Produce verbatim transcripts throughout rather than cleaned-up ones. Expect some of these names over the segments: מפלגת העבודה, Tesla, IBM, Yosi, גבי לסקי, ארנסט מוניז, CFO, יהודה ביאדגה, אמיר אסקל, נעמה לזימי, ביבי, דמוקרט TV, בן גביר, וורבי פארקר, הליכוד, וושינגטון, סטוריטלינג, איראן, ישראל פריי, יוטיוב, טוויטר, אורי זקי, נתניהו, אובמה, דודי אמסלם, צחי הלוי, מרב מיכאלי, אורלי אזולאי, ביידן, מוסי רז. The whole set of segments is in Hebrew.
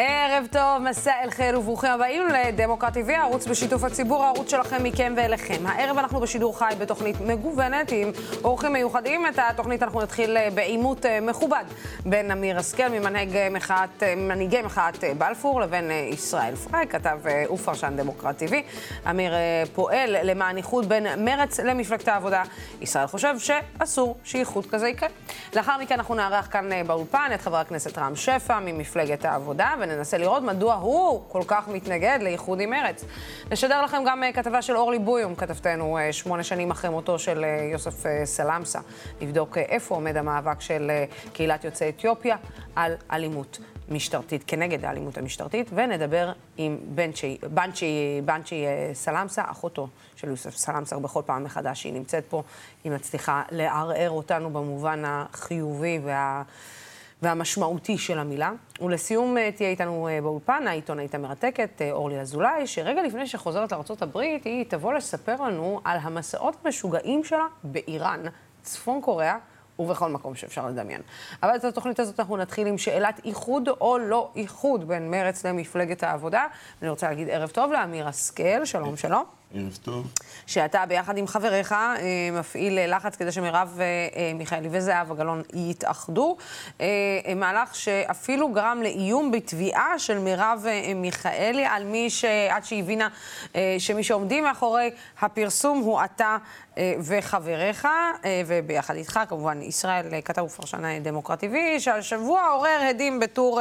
ערב טוב, מסע אל חיר וברוכים הבאים לדמוקרט טי וי, הערוץ בשיתוף הציבור, הערוץ שלכם מכם ואליכם. הערב אנחנו בשידור חי בתוכנית מגוונת עם אורחים מיוחדים. את התוכנית אנחנו נתחיל בעימות מכובד בין אמיר אסקל, ממנהיגי מחאת, מנהיגי מחאת בלפור, לבין ישראל פריי, כתב ופרשן דמוקרט טי וי. אמיר פועל למען איחוד בין מרץ למפלגת העבודה. ישראל חושב שאסור שאיחוד כזה יקרה. לאחר מכן אנחנו נערך כאן באולפן את חבר הכנסת רם שפע ממפלגת העבודה, וננסה לראות מדוע הוא כל כך מתנגד לאיחוד עם מרץ. נשדר לכם גם כתבה של אורלי בוים, כתבתנו שמונה שנים אחרי מותו של יוסף סלמסה, לבדוק איפה עומד המאבק של קהילת יוצאי אתיופיה על אלימות משטרתית, כנגד האלימות המשטרתית, ונדבר עם בנצי, בנצי, בנצי סלמסה, אחותו של יוסף סלמסה, בכל פעם מחדש שהיא נמצאת פה, היא מצליחה לערער אותנו במובן החיובי וה... והמשמעותי של המילה. ולסיום תהיה איתנו באולפן העיתונאית המרתקת אורלי אזולאי, שרגע לפני שחוזרת לארצות הברית, היא תבוא לספר לנו על המסעות המשוגעים שלה באיראן, צפון קוריאה, ובכל מקום שאפשר לדמיין. אבל את התוכנית הזאת אנחנו נתחיל עם שאלת איחוד או לא איחוד בין מרץ למפלגת העבודה. אני רוצה להגיד ערב טוב לאמיר אסקל, שלום שלום. ערב טוב. שאתה ביחד עם חבריך מפעיל לחץ כדי שמרב מיכאלי וזהבה גלאון יתאחדו. מהלך שאפילו גרם לאיום בתביעה של מרב מיכאלי על מי שעד שהבינה שמי שעומדים מאחורי הפרסום הוא אתה וחבריך, וביחד איתך כמובן ישראל כתב ופרשן דמוקרט טי וי, שהשבוע עורר הדים בטור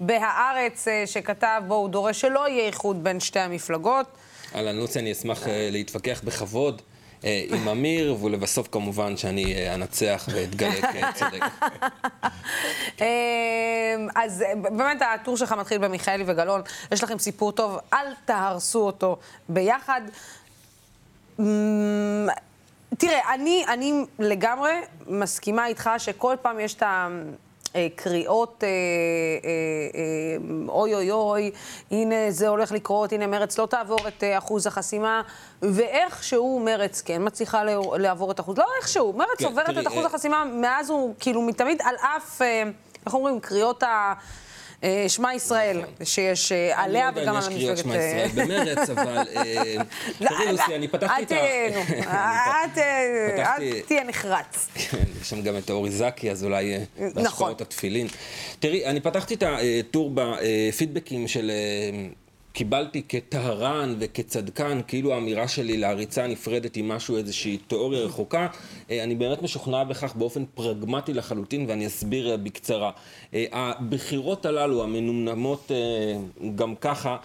בהארץ שכתב בו הוא דורש שלא יהיה איחוד בין שתי המפלגות. אהלן לוצי, אני אשמח להתווכח בכבוד עם אמיר, ולבסוף כמובן שאני אנצח ואתגלק צודק. אז באמת הטור שלך מתחיל במיכאלי וגלאון, יש לכם סיפור טוב, אל תהרסו אותו ביחד. תראה, אני, אני לגמרי מסכימה איתך שכל פעם יש את ה... קריאות אוי אוי אוי, הנה זה הולך לקרות, הנה מרץ לא תעבור את אחוז החסימה, ואיכשהו מרץ כן מצליחה לעבור את אחוז, לא איכשהו, מרץ עוברת את אחוז החסימה, מאז הוא כאילו מתמיד על אף, איך אומרים, קריאות ה... שמע ישראל, שיש עליה וגם על המפלגת... במרץ, אבל... תראי לוסי, אני פתחתי את ה... אל תהיה נחרץ. יש שם גם את אורי זקי, אז אולי בהשפעות התפילין. תראי, אני פתחתי את הטור בפידבקים של... קיבלתי כטהרן וכצדקן, כאילו האמירה שלי להריצה נפרדת עם משהו, איזושהי תיאוריה רחוקה. אני באמת משוכנע בכך באופן פרגמטי לחלוטין, ואני אסביר בקצרה. הבחירות הללו, המנומנמות גם ככה,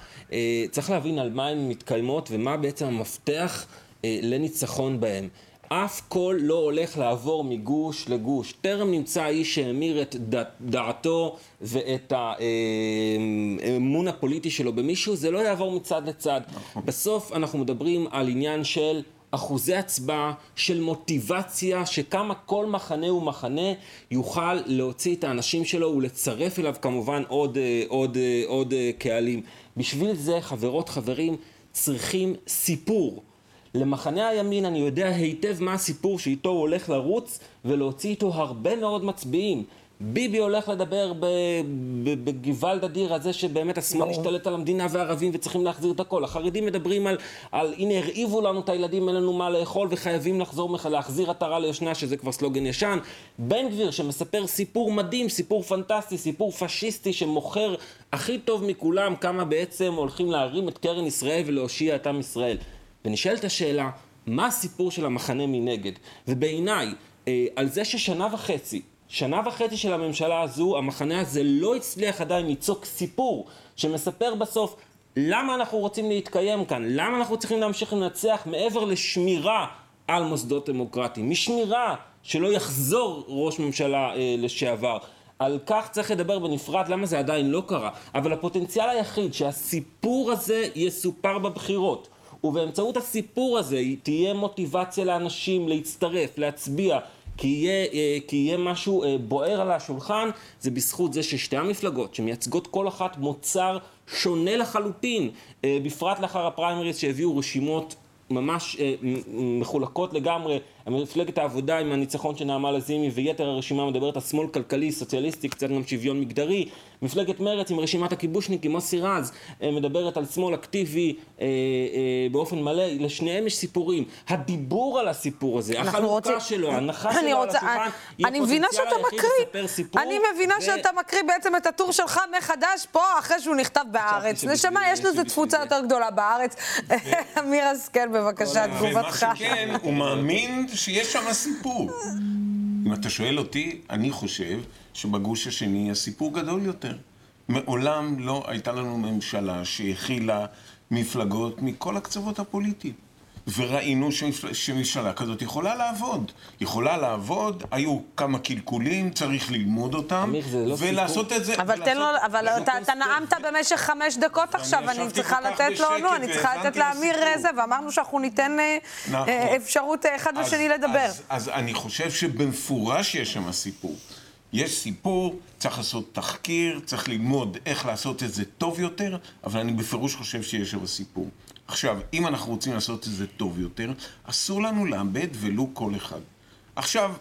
צריך להבין על מה הן מתקיימות ומה בעצם המפתח לניצחון בהן. אף קול לא הולך לעבור מגוש לגוש. טרם נמצא האיש שהמיר את דעתו ואת האמון הפוליטי שלו במישהו, זה לא יעבור מצד לצד. בסוף אנחנו מדברים על עניין של אחוזי הצבעה, של מוטיבציה, שכמה כל מחנה ומחנה יוכל להוציא את האנשים שלו ולצרף אליו כמובן עוד, עוד, עוד קהלים. בשביל זה, חברות חברים, צריכים סיפור. למחנה הימין אני יודע היטב מה הסיפור שאיתו הוא הולך לרוץ ולהוציא איתו הרבה מאוד מצביעים. ביבי הולך לדבר בגוואלד אדיר הזה שבאמת השמאל השתלט על המדינה והערבים וצריכים להחזיר את הכל. החרדים מדברים על, על הנה הרעיבו לנו את הילדים, אין לנו מה לאכול וחייבים לחזור, להחזיר עטרה ליושנה, שזה כבר סלוגן ישן. בן גביר שמספר סיפור מדהים, סיפור פנטסטי, סיפור פשיסטי שמוכר הכי טוב מכולם כמה בעצם הולכים להרים את קרן ישראל ולהושיע את עם ישראל. ונשאלת השאלה, מה הסיפור של המחנה מנגד? ובעיניי, אה, על זה ששנה וחצי, שנה וחצי של הממשלה הזו, המחנה הזה לא הצליח עדיין ליצוק סיפור שמספר בסוף למה אנחנו רוצים להתקיים כאן, למה אנחנו צריכים להמשיך לנצח מעבר לשמירה על מוסדות דמוקרטיים, משמירה שלא יחזור ראש ממשלה אה, לשעבר. על כך צריך לדבר בנפרד, למה זה עדיין לא קרה. אבל הפוטנציאל היחיד שהסיפור הזה יסופר בבחירות, ובאמצעות הסיפור הזה תהיה מוטיבציה לאנשים להצטרף, להצביע, כי יהיה, כי יהיה משהו בוער על השולחן, זה בזכות זה ששתי המפלגות שמייצגות כל אחת מוצר שונה לחלוטין, בפרט לאחר הפריימריז שהביאו רשימות ממש מחולקות לגמרי, מפלגת העבודה עם הניצחון של נעמה לזימי ויתר הרשימה מדברת על שמאל כלכלי, סוציאליסטי, קצת גם שוויון מגדרי. מפלגת מרץ עם רשימת הכיבושניקים, מוסי רז, מדברת על שמאל אקטיבי אה, אה, באופן מלא. לשניהם יש סיפורים. הדיבור על הסיפור הזה, החלוקה רוצים... שלו, ההנחה שלו רוצה... על השולחן, אני, אני מבינה שאתה מקריא. סיפור, אני מבינה ו... שאתה מקריא בעצם את הטור שלך מחדש פה, אחרי שהוא נכתב בארץ. נשמע, יש לזה תפוצה יותר גדולה בארץ. אמיר אסקל, בבקשה, תגובתך. הוא מאמין שיש שם סיפור. אם אתה שואל אותי, אני חושב שבגוש השני הסיפור גדול יותר. מעולם לא הייתה לנו ממשלה שהכילה מפלגות מכל הקצוות הפוליטיים. וראינו שממשלה כזאת יכולה לעבוד. יכולה לעבוד, היו כמה קלקולים, צריך ללמוד אותם, ולעשות את זה... אבל אתה נעמת במשך חמש דקות עכשיו, אני צריכה לתת לו, נו, אני צריכה לתת לאמיר רזב, ואמרנו שאנחנו ניתן אפשרות אחד ושני לדבר. אז אני חושב שבמפורש יש שם הסיפור. יש סיפור, צריך לעשות תחקיר, צריך ללמוד איך לעשות את זה טוב יותר, אבל אני בפירוש חושב שיש שם הסיפור. עכשיו, אם אנחנו רוצים לעשות את זה טוב יותר, אסור לנו לאבד ולו כל אחד. עכשיו,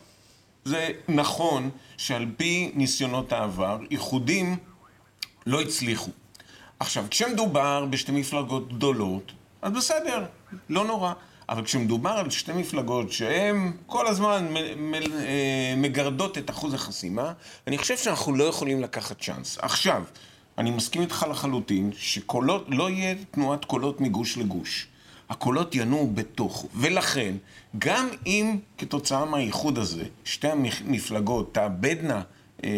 זה נכון שעל פי ניסיונות העבר, ייחודים לא הצליחו. עכשיו, כשמדובר בשתי מפלגות גדולות, אז בסדר, לא נורא. אבל כשמדובר על שתי מפלגות שהן כל הזמן מגרדות את אחוז החסימה, אני חושב שאנחנו לא יכולים לקחת צ'אנס. עכשיו, אני מסכים איתך לחלוטין שקולות, לא יהיה תנועת קולות מגוש לגוש. הקולות ינועו בתוך. ולכן, גם אם כתוצאה מהייחוד הזה, שתי המפלגות תאבדנה אה,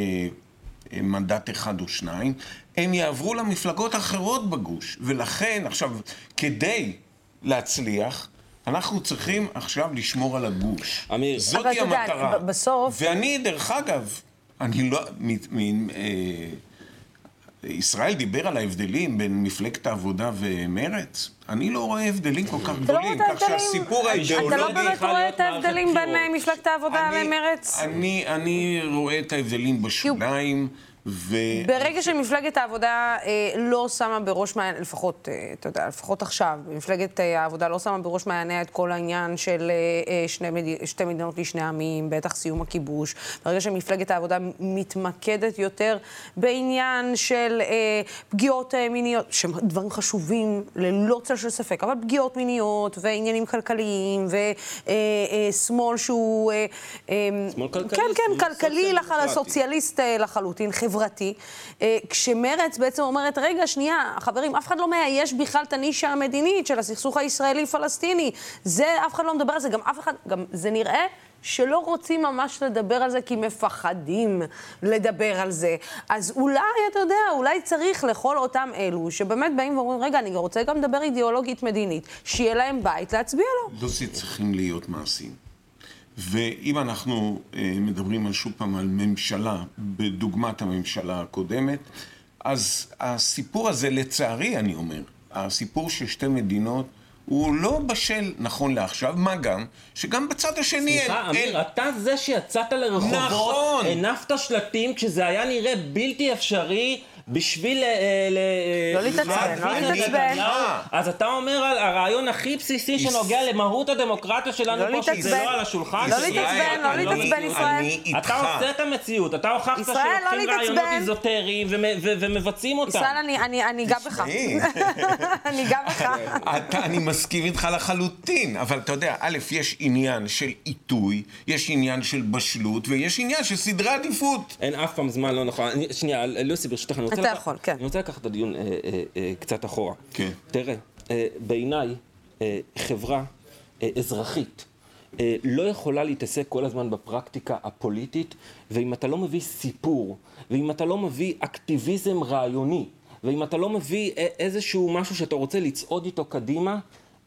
מנדט אחד או שניים, הם יעברו למפלגות אחרות בגוש. ולכן, עכשיו, כדי להצליח, אנחנו צריכים עכשיו לשמור על הגוש. אמיר, זאת היא המטרה. ב- בסוף... ואני, דרך אגב, אני לא... מ- מ- ישראל דיבר על ההבדלים בין מפלגת העבודה ומרץ. אני לא רואה הבדלים כל כך גדולים, כך שהסיפור האידיאולוגי... אתה לא באמת רואה את ההבדלים בין מפלגת העבודה למרץ? אני רואה את ההבדלים בשוליים. ברגע שמפלגת העבודה לא שמה בראש מעייניה, לפחות, אתה יודע, לפחות עכשיו, מפלגת העבודה לא שמה בראש מעייניה את כל העניין של שתי מדינות לשני עמים, בטח סיום הכיבוש. ברגע שמפלגת העבודה מתמקדת יותר בעניין של פגיעות מיניות, שדברים חשובים ללא צל של ספק, אבל פגיעות מיניות ועניינים כלכליים ושמאל שהוא... שמאל כלכלי? כן, כן, כלכלי סוציאליסט לחלוטין, חברתי. חברתי, כשמרץ בעצם אומרת, רגע, שנייה, חברים, אף אחד לא מאייש בכלל את הנישה המדינית של הסכסוך הישראלי-פלסטיני. זה, אף אחד לא מדבר על זה, גם אף אחד, גם זה נראה שלא רוצים ממש לדבר על זה, כי מפחדים לדבר על זה. אז אולי, אתה יודע, אולי צריך לכל אותם אלו, שבאמת באים ואומרים, רגע, אני רוצה גם לדבר אידיאולוגית מדינית, שיהיה להם בית להצביע לו. לא צריכים להיות מעשים. ואם אנחנו מדברים על שוב פעם על ממשלה, בדוגמת הממשלה הקודמת, אז הסיפור הזה, לצערי אני אומר, הסיפור של שתי מדינות, הוא לא בשל נכון לעכשיו, מה גם, שגם בצד השני... סליחה, אמיר, אתה זה שיצאת לרחובות, הנפת שלטים, כשזה היה נראה בלתי אפשרי, בשביל... לא להתעצבן, לא להתעצבן. אז אתה אומר על הרעיון הכי בסיסי שנוגע למהות הדמוקרטיה שלנו פה, שזה לא על השולחן. לא להתעצבן, לא להתעצבן, ישראל. אתה עושה את המציאות, אתה הוכחת שלוקחים רעיונות איזוטריים ומבצעים אותם. ישראל, אני אגע בך. אני אגע בך. אני מסכים איתך לחלוטין, אבל אתה יודע, א', יש עניין של עיתוי, יש עניין של בשלות, ויש עניין של סדרי עדיפות. אין אף פעם זמן לא נכון. שנייה, לוסי, ברשותך, אני אתה יכול, כן. אני רוצה לקחת את הדיון אה, אה, אה, קצת אחורה. כן. תראה, אה, בעיניי, אה, חברה אה, אזרחית אה, לא יכולה להתעסק כל הזמן בפרקטיקה הפוליטית, ואם אתה לא מביא סיפור, ואם אתה לא מביא אקטיביזם רעיוני, ואם אתה לא מביא איזשהו משהו שאתה רוצה לצעוד איתו קדימה,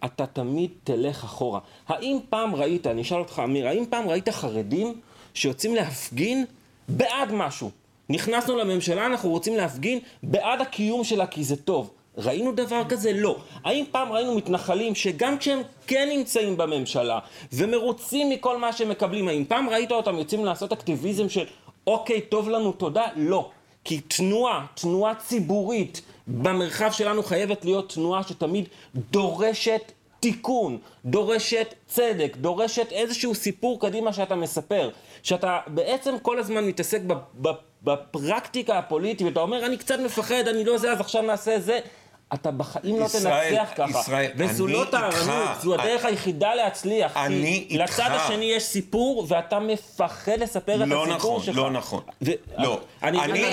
אתה תמיד תלך אחורה. האם פעם ראית, אני אשאל אותך, אמיר, האם פעם ראית חרדים שיוצאים להפגין בעד משהו? נכנסנו לממשלה, אנחנו רוצים להפגין בעד הקיום שלה, כי זה טוב. ראינו דבר כזה? לא. האם פעם ראינו מתנחלים שגם כשהם כן נמצאים בממשלה ומרוצים מכל מה שהם מקבלים, האם פעם ראית אותם יוצאים לעשות אקטיביזם של אוקיי, טוב לנו, תודה? לא. כי תנועה, תנועה ציבורית במרחב שלנו חייבת להיות תנועה שתמיד דורשת תיקון, דורשת צדק, דורשת איזשהו סיפור קדימה שאתה מספר, שאתה בעצם כל הזמן מתעסק בפרקטיקה הפוליטית, ואתה אומר, אני קצת מפחד, אני לא זה, אז עכשיו נעשה זה. אתה בחיים לא תנצח ככה. וזו לא תערנות, זו הדרך היחידה להצליח. אני איתך. לצד השני יש סיפור, ואתה מפחד לספר את הסיפור שלך. לא נכון, לא נכון.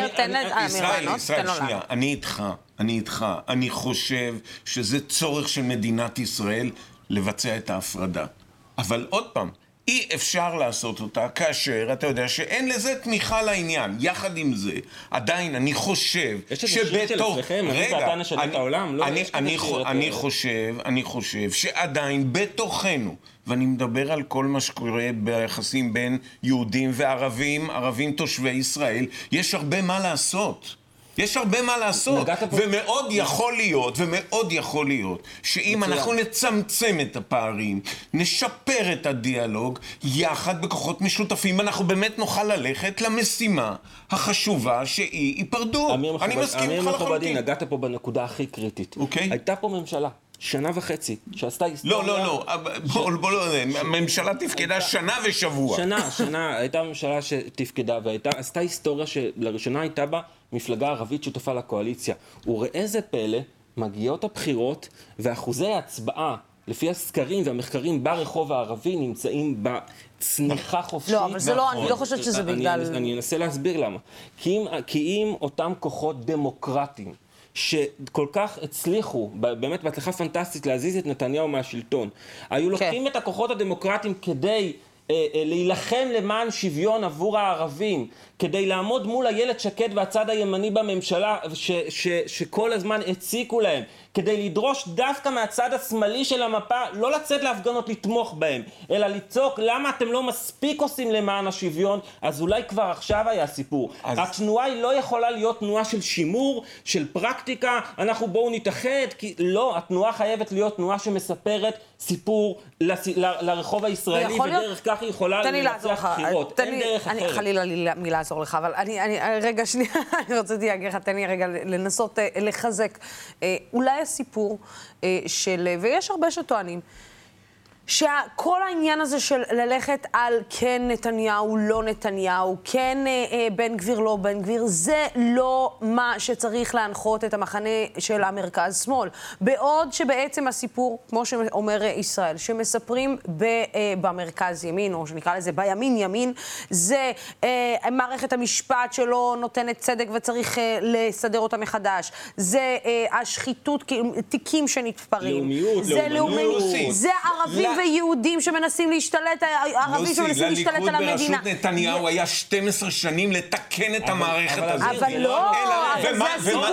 ישראל, ישראל, שנייה, אני איתך, אני איתך. אני חושב שזה צורך של מדינת ישראל לבצע את ההפרדה. אבל עוד פעם, אי אפשר לעשות אותה כאשר אתה יודע שאין לזה תמיכה לעניין. יחד עם זה, עדיין אני חושב שבתוך... רגע, אני חושב שעדיין בתוכנו, ואני מדבר על כל מה שקורה ביחסים בין יהודים וערבים, ערבים תושבי ישראל, יש הרבה מה לעשות. יש הרבה מה לעשות, ומאוד יכול להיות, ומאוד יכול להיות, שאם אנחנו נצמצם את הפערים, נשפר את הדיאלוג, יחד בכוחות משותפים, אנחנו באמת נוכל ללכת למשימה החשובה שהיא היפרדות. אני מסכים לך לחלוטין. נגעת פה בנקודה הכי קריטית. הייתה פה ממשלה. שנה וחצי, שעשתה היסטוריה... לא, לא, לא, בוא לא, הממשלה תפקדה שנה ושבוע. שנה, שנה, הייתה ממשלה שתפקדה, ועשתה היסטוריה שלראשונה הייתה בה מפלגה ערבית שותפה לקואליציה. וראה זה פלא, מגיעות הבחירות, ואחוזי ההצבעה, לפי הסקרים והמחקרים ברחוב הערבי, נמצאים בצניחה חופשית. לא, אבל זה לא, אני לא חושבת שזה בגלל... אני אנסה להסביר למה. כי אם אותם כוחות דמוקרטיים, שכל כך הצליחו, באמת בהצלחה פנטסטית, להזיז את נתניהו מהשלטון. היו לוקחים את הכוחות הדמוקרטיים כדי להילחם למען שוויון עבור הערבים, כדי לעמוד מול איילת שקד והצד הימני בממשלה, שכל הזמן הציקו להם, כדי לדרוש דווקא מהצד השמאלי של המפה, לא לצאת להפגנות לתמוך בהם, אלא לצעוק למה אתם לא מספיק עושים למען השוויון, אז אולי כבר עכשיו היה סיפור. התנועה היא לא יכולה להיות תנועה של שימור, של פרקטיקה, אנחנו בואו נתאחד, כי לא, התנועה חייבת להיות תנועה שמספרת סיפור לרחוב הישראלי, ודרך כך היא יכולה לנצח בחירות. תן לי לעזור לך, אני חלילה לי לעזור לך, אבל אני, רגע שנייה, אני רציתי להגיד לך, תן לי רגע לנסות לחזק. אולי הסיפור של, ויש הרבה שטוענים, שכל העניין הזה של ללכת על כן נתניהו, לא נתניהו, כן בן גביר, לא בן גביר, זה לא מה שצריך להנחות את המחנה של המרכז-שמאל. בעוד שבעצם הסיפור, כמו שאומר ישראל, שמספרים במרכז-ימין, או שנקרא לזה בימין-ימין, זה מערכת המשפט שלא נותנת צדק וצריך לסדר אותה מחדש. זה השחיתות, תיקים שנתפרים. לאומיות, לאומיות. זה ערבים. ויהודים שמנסים להשתלט, ערבים שמנסים להשתלט על המדינה. לליכוד בראשות נתניהו היה שתים עשרה שנים לתקן את המערכת הזאת. אבל לא, זה הסיפור.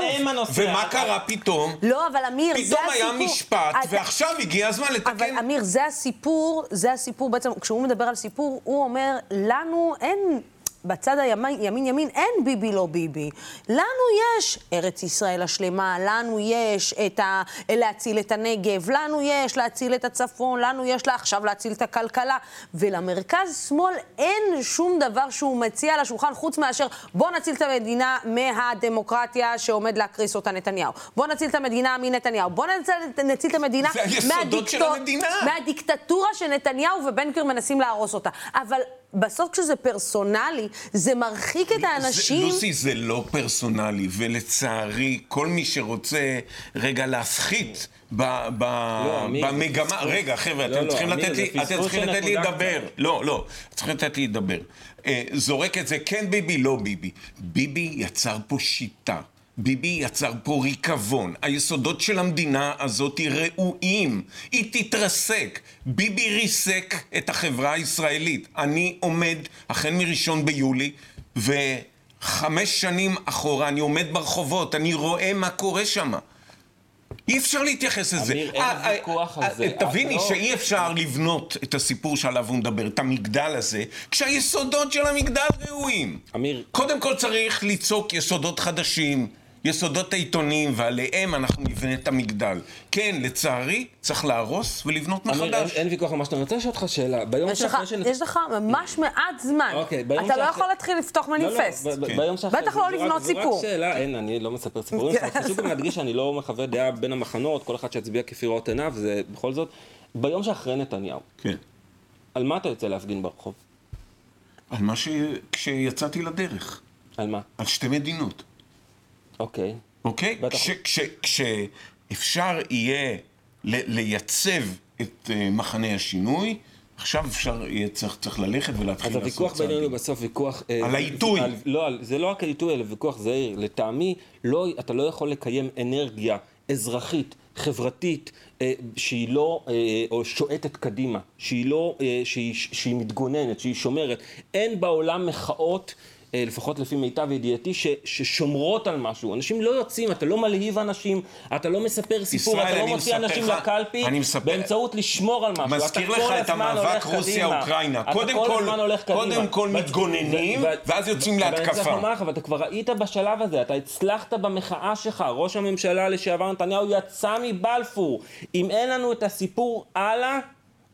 ומה קרה פתאום? לא, אבל אמיר, זה הסיפור. פתאום היה משפט, ועכשיו הגיע הזמן לתקן. אבל אמיר, זה הסיפור, זה הסיפור בעצם, כשהוא מדבר על סיפור, הוא אומר, לנו אין... בצד הימין-ימין אין ביבי לא ביבי. לנו יש ארץ ישראל השלמה, לנו יש את ה... להציל את הנגב, לנו יש להציל את הצפון, לנו יש לה עכשיו להציל את הכלכלה. ולמרכז-שמאל אין שום דבר שהוא מציע לשולחן, חוץ מאשר בוא נציל את המדינה מהדמוקרטיה שעומד להקריס אותה נתניהו. בוא נציל את המדינה מנתניהו. בוא נציל, נציל את המדינה מהדיקט... מהדיקטטורה שנתניהו ובן גביר מנסים להרוס אותה. אבל... בסוף כשזה פרסונלי, זה מרחיק את האנשים... לוסי, זה לא פרסונלי, ולצערי, כל מי שרוצה רגע להפחית במגמה... רגע, חבר'ה, אתם צריכים לתת לי לדבר. לא, לא, צריכים לתת לי לדבר. זורק את זה, כן ביבי, לא ביבי. ביבי יצר פה שיטה. ביבי יצר פה ריקבון. היסודות של המדינה הזאת ראויים. היא תתרסק. ביבי ריסק את החברה הישראלית. אני עומד, החל מראשון ביולי, וחמש שנים אחורה אני עומד ברחובות, אני רואה מה קורה שם. אי אפשר להתייחס לזה. אמיר, אין ויכוח על זה. תביני שאי אפשר לבנות את הסיפור שעליו הוא מדבר, את המגדל הזה, כשהיסודות של המגדל ראויים. אמיר... קודם כל צריך ליצוק יסודות חדשים, יסודות העיתונים, ועליהם אנחנו נבנה את המגדל. כן, לצערי, צריך להרוס ולבנות מחדש. אין ויכוח על מה שאתה רוצה, יש אותך שאלה. יש לך ממש מעט זמן. אתה לא יכול להתחיל לפתוח מניפסט. בטח לא לבנות סיפור. זו רק שאלה, אין, אני לא מספר סיפורים. חשוב גם להדגיש שאני לא מחווה דעה בין המחנות, כל אחד שהצביע כפירות עיניו, זה בכל זאת. ביום שאחרי נתניהו, על מה אתה יוצא להפגין ברחוב? על מה שכשיצאתי לדרך. על מה? על שתי מדינות. אוקיי. אוקיי? כשאפשר יהיה לייצב את מחנה השינוי, עכשיו אפשר יהיה צריך ללכת ולהתחיל לעשות צעדים. אז הוויכוח בינינו בסוף ויכוח... על העיתוי. לא, זה לא רק העיתוי, אלא ויכוח זהיר. לטעמי, אתה לא יכול לקיים אנרגיה אזרחית, חברתית, שהיא לא שועטת קדימה, שהיא לא, שהיא מתגוננת, שהיא שומרת. אין בעולם מחאות, לפחות לפי מיטב ידיעתי, ששומרות על משהו. אנשים לא יוצאים, אתה לא מלהיב אנשים, אתה לא מספר סיפור, אתה לא מוציא אנשים לקלפי, באמצעות לשמור על משהו. מזכיר לך את המאבק רוסיה-אוקראינה. קודם כל מתגוננים, ואז יוצאים להתקפה. אבל אתה כבר ראית בשלב הזה, אתה הצלחת במחאה שלך, ראש הממשלה לשעבר נתניהו יצא מבלפור. אם אין לנו את הסיפור הלאה,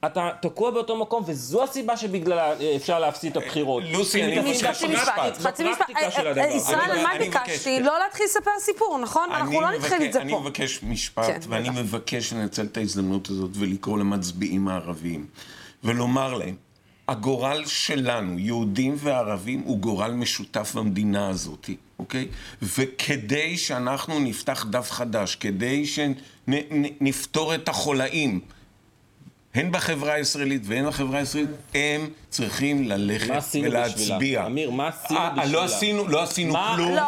אתה תקוע באותו מקום, וזו הסיבה שבגללה אפשר להפסיד את הבחירות. לוסי, אני חושב שמשפט. ישראל, על מה ביקשתי? לא להתחיל לספר סיפור, נכון? אנחנו לא נתחיל את זה פה. אני מבקש משפט, ואני מבקש לנצל את ההזדמנות הזאת ולקרוא למצביעים הערביים, ולומר להם, הגורל שלנו, יהודים וערבים, הוא גורל משותף במדינה הזאת, אוקיי? וכדי שאנחנו נפתח דף חדש, כדי שנפתור את החולאים, הן בחברה הישראלית והן בחברה הישראלית, הם צריכים ללכת ולהצביע. אמיר, מה עשינו בשבילה? לא עשינו כלום,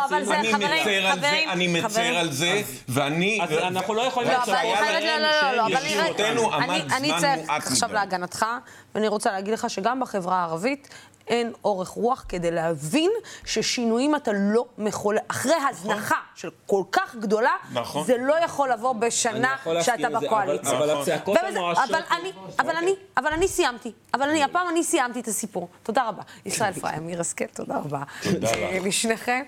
אני מצער על זה, ואני... אז אנחנו לא יכולים... לא, אבל אני צריך עכשיו להגנתך, ואני רוצה להגיד לך שגם בחברה הערבית, אין אורך רוח כדי להבין ששינויים אתה לא יכול, אחרי הזנחה של כל כך גדולה, זה לא יכול לבוא בשנה שאתה בקואליציה. אבל אני סיימתי, אבל הפעם אני סיימתי את הסיפור. תודה רבה. ישראל פריי, אמיר אסקל, תודה רבה לשניכם.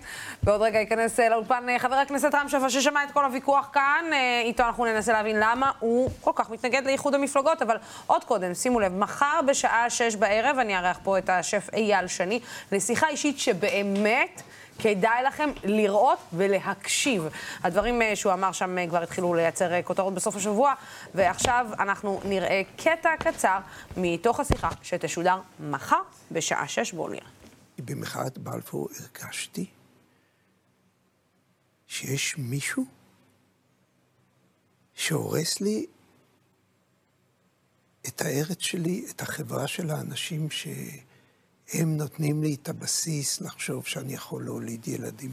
בעוד רגע ייכנס לאולפן חבר הכנסת רם שפע, ששמע את כל הוויכוח כאן, איתו אנחנו ננסה להבין למה הוא כל כך מתנגד לאיחוד המפלגות, אבל עוד קודם, שימו לב, מחר בשעה שש בערב אני אארח פה את השף אייל שני, לשיחה אישית שבאמת כדאי לכם לראות ולהקשיב. הדברים שהוא אמר שם כבר התחילו לייצר כותרות בסוף השבוע, ועכשיו אנחנו נראה קטע קצר מתוך השיחה שתשודר מחר בשעה שש. בואו נראה. במחאת בלפור הרגשתי שיש מישהו שהורס לי את הארץ שלי, את החברה של האנשים ש... הם נותנים לי את הבסיס לחשוב שאני יכול להוליד ילדים.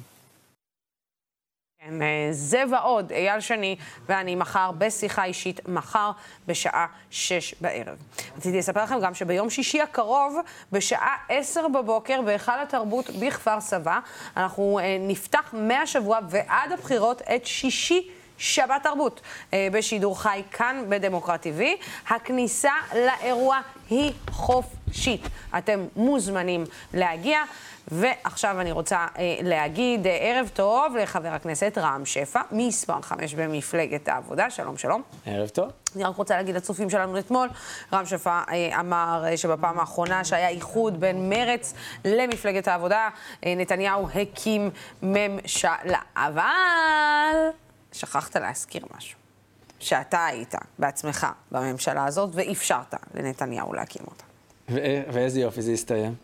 כן, זה ועוד, אייל שני, ואני מחר בשיחה אישית, מחר בשעה שש בערב. רציתי לספר לכם גם שביום שישי הקרוב, בשעה עשר בבוקר, בהיכל התרבות בכפר סבא, אנחנו נפתח מהשבוע ועד הבחירות את שישי שבת תרבות, בשידור חי כאן בדמוקרט טי וי. הכניסה לאירוע היא חופשית. אתם מוזמנים להגיע. ועכשיו אני רוצה להגיד ערב טוב לחבר הכנסת רם שפע, מספר חמש במפלגת העבודה. שלום, שלום. ערב טוב. אני רק רוצה להגיד לצופים שלנו אתמול, רם שפע אמר שבפעם האחרונה שהיה איחוד בין מרץ למפלגת העבודה, נתניהו הקים ממשלה. אבל... שכחת להזכיר משהו, שאתה היית בעצמך בממשלה הזאת, ואפשרת לנתניהו להקים אותה. ואיזה יופי זה הסתיים?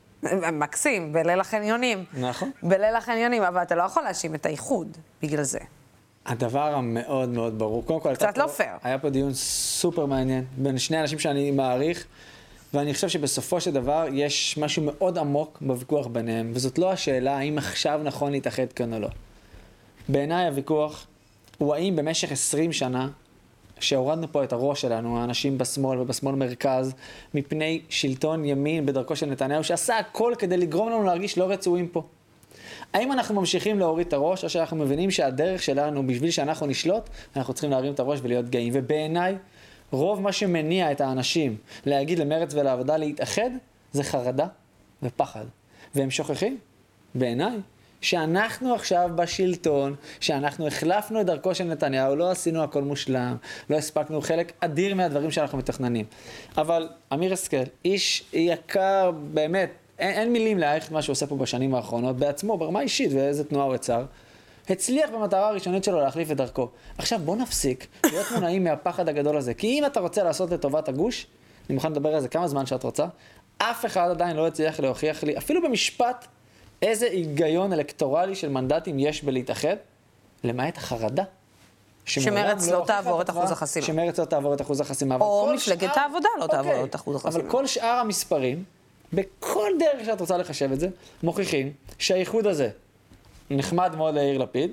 מקסים, בליל החניונים. נכון. בליל החניונים, אבל אתה לא יכול להאשים את האיחוד בגלל זה. הדבר המאוד מאוד ברור. קודם כל, קצת לא פייר. היה פה דיון סופר מעניין, בין שני אנשים שאני מעריך, ואני חושב שבסופו של דבר יש משהו מאוד עמוק בוויכוח ביניהם, וזאת לא השאלה האם עכשיו נכון להתאחד כאן או לא. בעיניי הוויכוח... הוא האם במשך עשרים שנה שהורדנו פה את הראש שלנו, האנשים בשמאל ובשמאל מרכז, מפני שלטון ימין בדרכו של נתניהו, שעשה הכל כדי לגרום לנו להרגיש לא רצויים פה. האם אנחנו ממשיכים להוריד את הראש, או שאנחנו מבינים שהדרך שלנו, בשביל שאנחנו נשלוט, אנחנו צריכים להרים את הראש ולהיות גאים. ובעיניי, רוב מה שמניע את האנשים להגיד למרץ ולעבודה להתאחד, זה חרדה ופחד. והם שוכחים, בעיניי, שאנחנו עכשיו בשלטון, שאנחנו החלפנו את דרכו של נתניהו, לא עשינו הכל מושלם, לא הספקנו חלק אדיר מהדברים שאנחנו מתכננים. אבל אמיר אסקל, איש יקר באמת, אין, אין מילים להעריך מה שהוא עושה פה בשנים האחרונות, בעצמו, ברמה אישית ואיזה תנועה הוא יצר, הצליח במטרה הראשונית שלו להחליף את דרכו. עכשיו בוא נפסיק, להיות מונעים מהפחד הגדול הזה, כי אם אתה רוצה לעשות לטובת הגוש, אני מוכן לדבר על זה כמה זמן שאת רוצה, אף אחד עדיין לא הצליח להוכיח לי, אפילו במשפט, איזה היגיון אלקטורלי של מנדטים יש בלהתאחד, למעט החרדה. שמרץ לא תעבור את אחוז החסימה. שמרץ לא תעבור את אחוז החסימה. או מפלגת העבודה לא תעבור את אחוז החסימה. אבל כל שאר המספרים, בכל דרך שאת רוצה לחשב את זה, מוכיחים שהאיחוד הזה נחמד מאוד להעיר לפיד,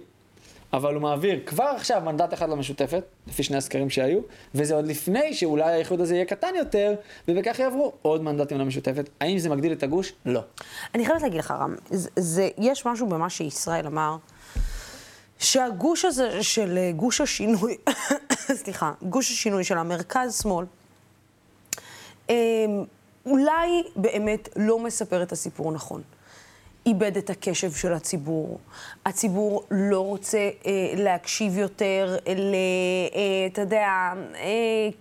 אבל הוא מעביר כבר עכשיו מנדט אחד למשותפת, לפי שני הסקרים שהיו, וזה עוד לפני שאולי האיחוד הזה יהיה קטן יותר, ובכך יעברו עוד מנדטים למשותפת. האם זה מגדיל את הגוש? לא. אני חייבת להגיד לך, רם, זה, זה, יש משהו במה שישראל אמר, שהגוש הזה של גוש השינוי, סליחה, גוש השינוי של המרכז-שמאל, אולי באמת לא מספר את הסיפור נכון. איבד את הקשב של הציבור. הציבור לא רוצה אה, להקשיב יותר ל... אה, אתה יודע, אה,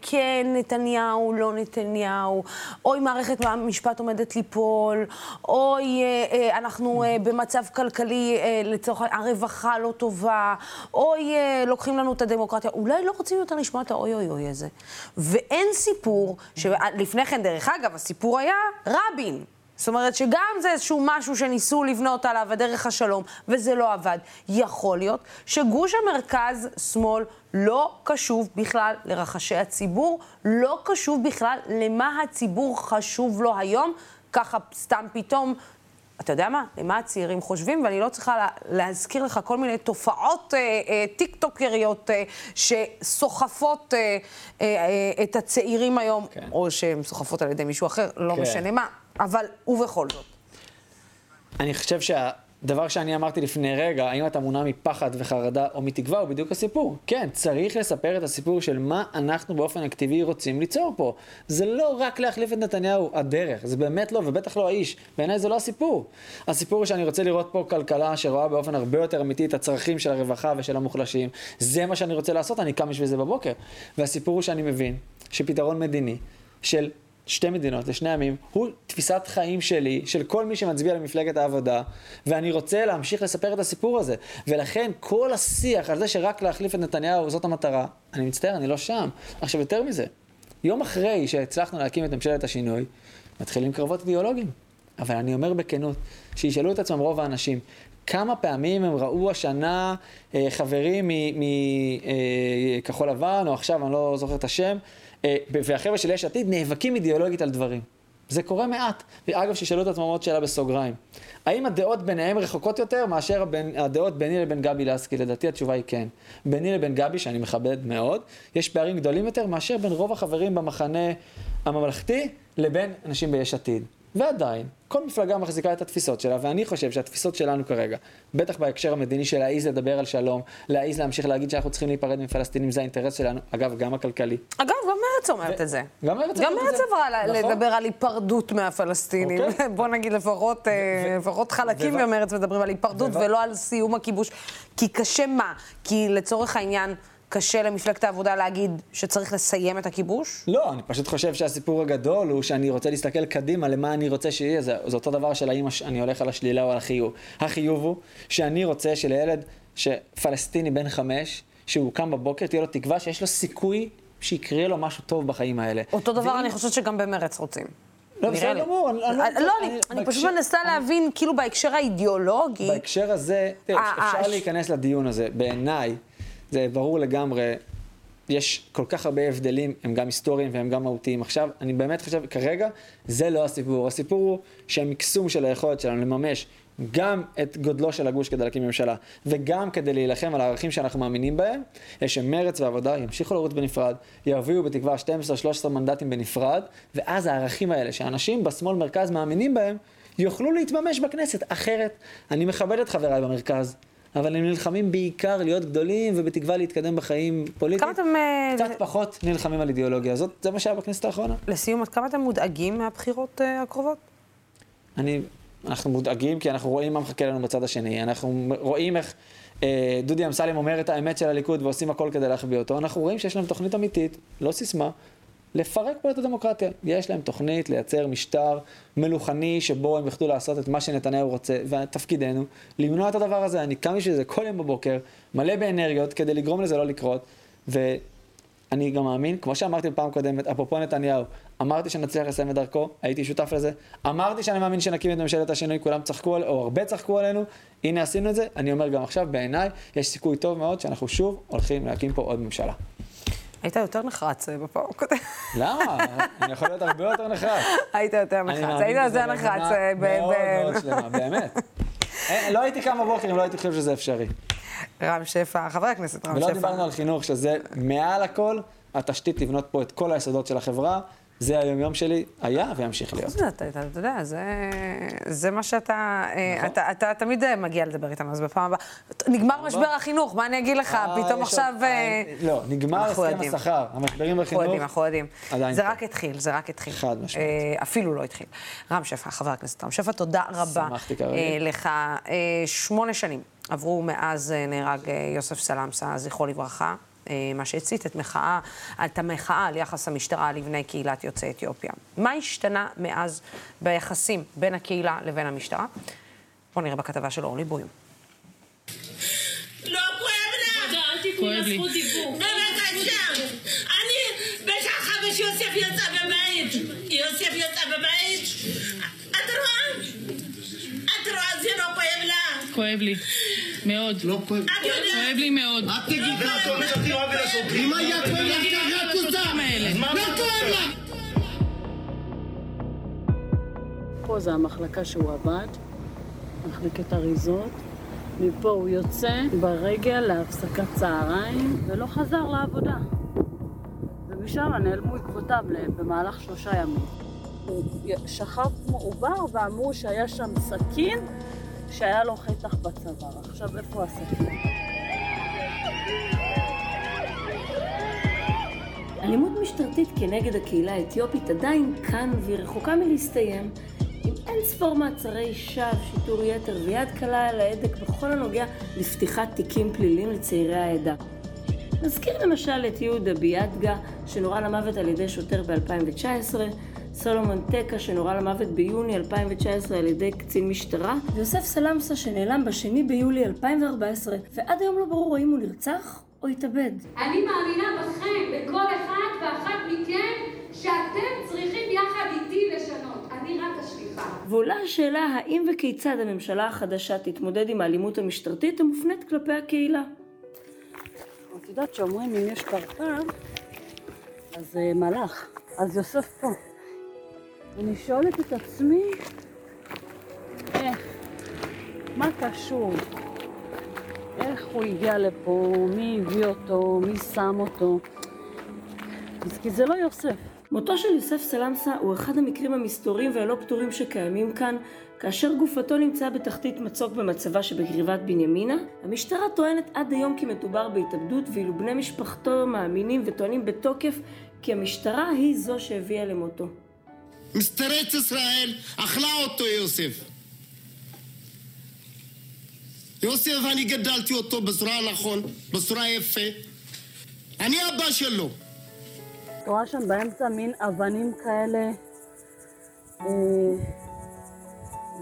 כן נתניהו, לא נתניהו, אוי מערכת המשפט עומדת ליפול, אוי אה, אה, אנחנו אה, במצב כלכלי אה, לצורך הרווחה לא טובה, אוי אה, לוקחים לנו את הדמוקרטיה. אולי לא רוצים יותר לשמוע את האוי אוי אוי הזה. ואין סיפור, שלפני כן דרך אגב הסיפור היה רבין. זאת אומרת שגם זה איזשהו משהו שניסו לבנות עליו הדרך השלום, וזה לא עבד. יכול להיות שגוש המרכז שמאל לא קשוב בכלל לרחשי הציבור, לא קשוב בכלל למה הציבור חשוב לו היום, ככה סתם פתאום, אתה יודע מה, למה הצעירים חושבים, ואני לא צריכה להזכיר לך כל מיני תופעות אה, אה, טיק-טוקריות אה, שסוחפות אה, אה, את הצעירים היום, כן. או שהן סוחפות על ידי מישהו אחר, לא כן. משנה מה. אבל ובכל זאת. אני חושב שהדבר שאני אמרתי לפני רגע, האם אתה מונע מפחד וחרדה או מתקווה, הוא בדיוק הסיפור. כן, צריך לספר את הסיפור של מה אנחנו באופן אקטיבי רוצים ליצור פה. זה לא רק להחליף את נתניהו, הדרך. זה באמת לא, ובטח לא האיש. בעיניי זה לא הסיפור. הסיפור הוא שאני רוצה לראות פה כלכלה שרואה באופן הרבה יותר אמיתי את הצרכים של הרווחה ושל המוחלשים. זה מה שאני רוצה לעשות, אני קם בשביל זה בבוקר. והסיפור הוא שאני מבין שפתרון מדיני של שתי מדינות, לשני עמים, הוא תפיסת חיים שלי, של כל מי שמצביע למפלגת העבודה, ואני רוצה להמשיך לספר את הסיפור הזה. ולכן כל השיח על זה שרק להחליף את נתניהו, זאת המטרה, אני מצטער, אני לא שם. עכשיו יותר מזה, יום אחרי שהצלחנו להקים את ממשלת השינוי, מתחילים קרבות אידיאולוגיים. אבל אני אומר בכנות, שישאלו את עצמם רוב האנשים, כמה פעמים הם ראו השנה אה, חברים מכחול אה, לבן, או עכשיו אני לא זוכר את השם, והחבר'ה של יש עתיד נאבקים אידיאולוגית על דברים. זה קורה מעט. ואגב, שישאלו את עצמם עוד שאלה בסוגריים. האם הדעות ביניהם רחוקות יותר מאשר הדעות ביני לבין גבי לסקי? לדעתי התשובה היא כן. ביני לבין גבי, שאני מכבד מאוד, יש פערים גדולים יותר מאשר בין רוב החברים במחנה הממלכתי לבין אנשים ביש עתיד. ועדיין, כל מפלגה מחזיקה את התפיסות שלה, ואני חושב שהתפיסות שלנו כרגע, בטח בהקשר המדיני של להעיז לדבר על שלום, להעיז להמשיך להגיד שאנחנו צריכים להיפרד מפלסטינים, זה האינטרס שלנו, אגב, גם הכלכלי. אגב, גם מרץ אומרת את זה. גם מרץ עברה לדבר על היפרדות מהפלסטינים. בוא נגיד לפחות חלקים במרץ מדברים על היפרדות ולא על סיום הכיבוש. כי קשה מה? כי לצורך העניין, קשה למפלגת העבודה להגיד שצריך לסיים את הכיבוש? לא, אני פשוט חושב שהסיפור הגדול הוא שאני רוצה להסתכל קדימה למה אני רוצה שיהיה. זה, זה אותו דבר של האם אני הולך על השלילה או על החיוב. החיוב הוא שאני רוצה שלילד שפלסטיני בן חמש, שהוא קם בבוקר, תהיה לו תקווה שיש לו סיכוי שיקרה לו משהו טוב בחיים האלה. אותו דבר ואם... אני חושבת שגם במרץ רוצים. לא, בסדר גמור. לא, אני פשוט מנסה להבין, כאילו בהקשר האידיאולוגי... בהקשר הזה, אפשר להיכנס לדיון הזה, בעיניי, זה ברור לגמרי, יש כל כך הרבה הבדלים, הם גם היסטוריים והם גם מהותיים. עכשיו, אני באמת חושב, כרגע, זה לא הסיפור. הסיפור הוא שהמקסום של היכולת שלנו לממש גם את גודלו של הגוש כדי להקים ממשלה, וגם כדי להילחם על הערכים שאנחנו מאמינים בהם, יש שמרץ ועבודה ימשיכו לרוץ בנפרד, יביאו בתקווה שתים עשרה שלוש עשרה מנדטים בנפרד, ואז הערכים האלה שאנשים בשמאל מרכז מאמינים בהם, יוכלו להתממש בכנסת. אחרת, אני מכבד את חבריי במרכז, אבל הם נלחמים בעיקר להיות גדולים ובתקווה להתקדם בחיים פוליטיים. כמה אתם... קצת פחות נלחמים על אידיאולוגיה. זאת, זה מה שהיה בכנסת האחרונה. לסיום, עד כמה אתם מודאגים מהבחירות הקרובות? אני אנחנו מודאגים, כי אנחנו רואים מה מחכה לנו בצד השני, אנחנו רואים איך אה, דודי אמסלם אומר את האמת של הליכוד ועושים הכל כדי להחביא אותו, אנחנו רואים שיש להם תוכנית אמיתית, לא סיסמה, לפרק פה את הדמוקרטיה. יש להם תוכנית לייצר משטר מלוכני שבו הם יוכלו לעשות את מה שנתניהו רוצה, ותפקידנו למנוע את הדבר הזה. אני קם בשביל זה כל יום בבוקר, מלא באנרגיות, כדי לגרום לזה לא לקרות, ואני גם מאמין, כמו שאמרתי בפעם קודמת, אפרופו נתניהו, אמרתי שנצליח לסיים את דרכו, הייתי שותף לזה, אמרתי שאני מאמין שנקים את ממשלת השינוי, כולם צחקו עלינו, או הרבה צחקו עלינו, הנה עשינו את זה, אני אומר גם עכשיו, בעיניי יש סיכוי טוב מאוד שאנחנו שוב הולכים להקים פה עוד ממשלה. היית יותר נחרץ בפעם הקודמת. למה? אני יכול להיות הרבה יותר נחרץ. היית יותר נחרץ, היית יותר נחרץ. מאוד מאוד שלמה, באמת. לא הייתי קם בבוקר אם לא הייתי חושב שזה אפשרי. רם שפע, חבר הכנסת רם שפע. ולא דיברנו על חינוך, שזה מעל הכל, התשתית לבנות פה את כל היסודות של החברה, זה היום יום שלי, היה וימשיך להיות. אתה יודע, זה מה שאתה, אתה תמיד מגיע לדבר איתם, אז בפעם הבאה, נגמר משבר החינוך, מה אני אגיד לך, פתאום עכשיו... לא, נגמר הסכם השכר, המשברים בחינוך... אנחנו יודעים, אנחנו יודעים. זה רק התחיל, זה רק התחיל. חד משמעית. אפילו לא התחיל. רם שפע, חבר הכנסת רם שפע, תודה רבה לך. שמונה שנים עברו מאז נהרג יוסף סלמסה, זכרו לברכה. מה שהצית את מחאה, את המחאה על יחס המשטרה לבני קהילת יוצאי אתיופיה. מה השתנה מאז ביחסים בין הקהילה לבין המשטרה? בואו נראה בכתבה של אורלי בוים. לא כואב לך! אל תתני לזכות דיבור. בבקשה! אני בשעה חמש יוסף יצא בבית. יוסף יצא בבית. את רואה? את רואה? זה לא כואב לך. כואב לי. מאוד. לא כואב. כואב לי מאוד. את תגיד לך, אני אוהב לעשות. אם היה כואב לך, תראה כוסם האלה. לא כואב לך. פה זה המחלקה שהוא עבד, מחלקת אריזות. מפה הוא יוצא ברגל להפסקת צהריים, ולא חזר לעבודה. ומשם נעלמו עקבותיו במהלך שלושה ימים. הוא שכב כמו עובר, ואמרו שהיה שם סכין, שהיה לו חתך בצוואר. עכשיו, איפה הסכין? אלימות משטרתית כנגד הקהילה האתיופית עדיין כאן ורחוקה מלהסתיים, עם אין ספור מעצרי שווא, שיטור יתר ויד קלה על ההדק בכל הנוגע לפתיחת תיקים פליליים לצעירי העדה. נזכיר למשל את יהודה ביאדגה, שנורא למוות על ידי שוטר ב-אלפיים תשע עשרה, סולומן טקה שנורא למוות ביוני אלפיים תשע עשרה על ידי קצין משטרה, ויוסף סלמסה שנעלם בשני ביולי אלפיים ארבע עשרה, ועד היום לא ברור האם הוא נרצח או התאבד. אני מאמינה בכם, בכל אחד ואחת מכם, שאתם צריכים יחד איתי לשנות. אני רק השליחה. ועולה השאלה האם וכיצד הממשלה החדשה תתמודד עם האלימות המשטרתית המופנית כלפי הקהילה. את יודעת שאומרים אם יש פרפר, אז מלאך, אז יוסף פה. אני שואלת את עצמי, איך, מה קשור, איך הוא הגיע לפה, מי הביא אותו, מי שם אותו, כי זה לא יוסף. מותו של יוסף סלמסה הוא אחד המקרים המסתוריים והלא פתורים שקיימים כאן, כאשר גופתו נמצאה בתחתית מצוק במצבה שבקרבת בנימינה. המשטרה טוענת עד היום כי מדובר בהתאבדות, ואילו בני משפחתו מאמינים וטוענים בתוקף כי המשטרה היא זו שהביאה למותו. משטרת ישראל אכלה אותו יוסף. יוסף, אני גדלתי אותו בצורה נכון, בצורה יפה. אני אבא שלו. רואה שם באמצע מין אבנים כאלה,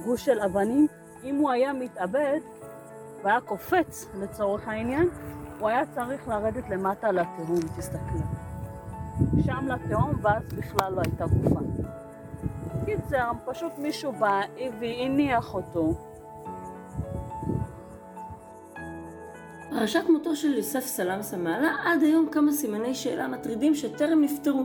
גוש של אבנים. אם הוא היה מתאבד והיה קופץ לצורך העניין, הוא היה צריך לרדת למטה לתהום, תסתכלו. שם לתהום ואז בכלל לא הייתה גופה. קיצר, פשוט מישהו בא והניח אותו. פרשת מותו של יוסף סלמסה מעלה עד היום כמה סימני שאלה מטרידים שטרם נפטרו.